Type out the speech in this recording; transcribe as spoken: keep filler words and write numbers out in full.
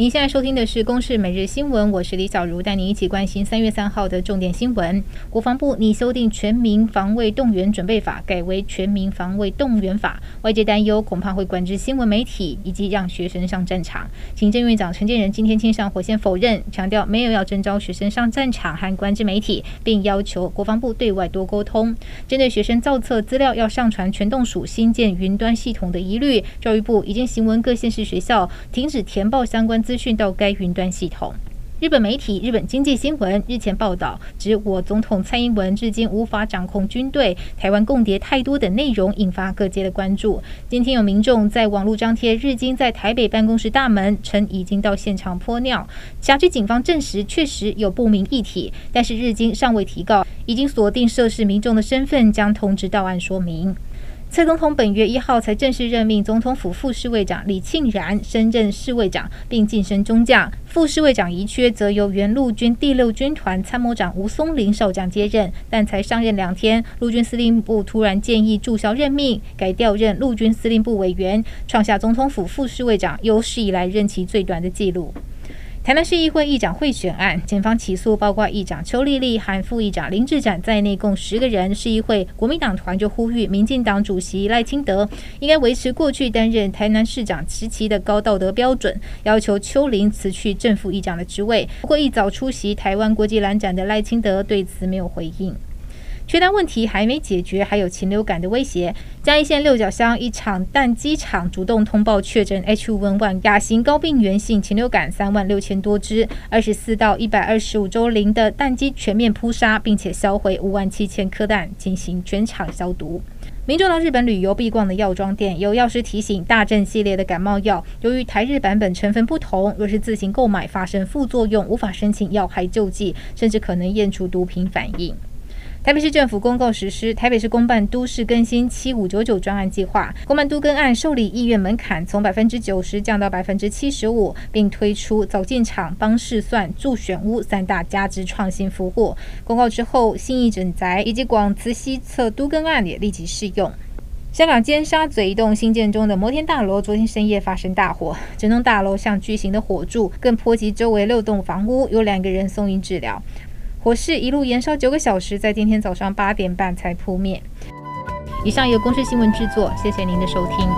您现在收听的是《公视每日新闻》，我是李小茹，带您一起关心三月三号的重点新闻。国防部拟修订《全民防卫动员准备法》，改为《全民防卫动员法》，外界担忧恐怕会管制新闻媒体以及让学生上战场。行政院长陈建仁今天亲上火线否认，强调没有要征召学生上战场和管制媒体，并要求国防部对外多沟通。针对学生造册资料要上传全动署新建云端系统的疑虑，教育部已经行文各县市学校停止填报相关资讯到该云端系统。日本媒体日本经济新闻日前报道，指我总统蔡英文至今无法掌控军队，台湾共谍太多的内容引发各界的关注。今天有民众在网络张贴日经在台北办公室大门，称已经到现场泼尿。辖区警方证实确实有不明液体，但是日经尚未提告，已经锁定涉事民众的身份，将通知到案说明。蔡总统本月一号才正式任命总统府副侍卫长李庆然升任侍卫长，并晋升中将。副侍卫长一缺则由原陆军第六军团参谋长吴松龄少将接任，但才上任两天，陆军司令部突然建议注销任命，改调任陆军司令部委员，创下总统府副侍卫长有史以来任期最短的纪录。台南市议会议长贿选案，检方起诉包括议长邱丽丽和副议长林志展在内共十个人。市议会国民党团就呼吁民进党主席赖清德应该维持过去担任台南市长时期的高道德标准，要求邱林辞去正副议长的职位。不过一早出席台湾国际兰展的赖清德对此没有回应。缺蛋问题还没解决，还有禽流感的威胁。嘉义县六角乡一场蛋鸡场主动通报确诊 H 五 N 一 亚型高病原性禽流感三万六千多只，二十四到一百二十五周龄的蛋鸡全面扑杀，并且销毁五万七千颗蛋，进行全场消毒。民众到日本旅游必逛的药妆店，有药师提醒，大正系列的感冒药由于台日版本成分不同，若是自行购买发生副作用，无法申请药害救济，甚至可能验出毒品反应。台北市政府公告实施台北市公办都市更新七五九九专案计划，公办都更案受理意愿门槛从 百分之九十 降到 百分之七十五， 并推出早进场、帮试算、助选屋三大价值创新服务。公告之后，信义整宅以及广慈西侧都更案也立即适用。香港尖沙咀一栋新建中的摩天大楼昨天深夜发生大火，整栋大楼像巨型的火柱，更波及周围六栋房屋，有两个人送医治疗。火势一路延烧九个小时，在今天早上八点半才扑灭。以上由公视新闻制作，谢谢您的收听。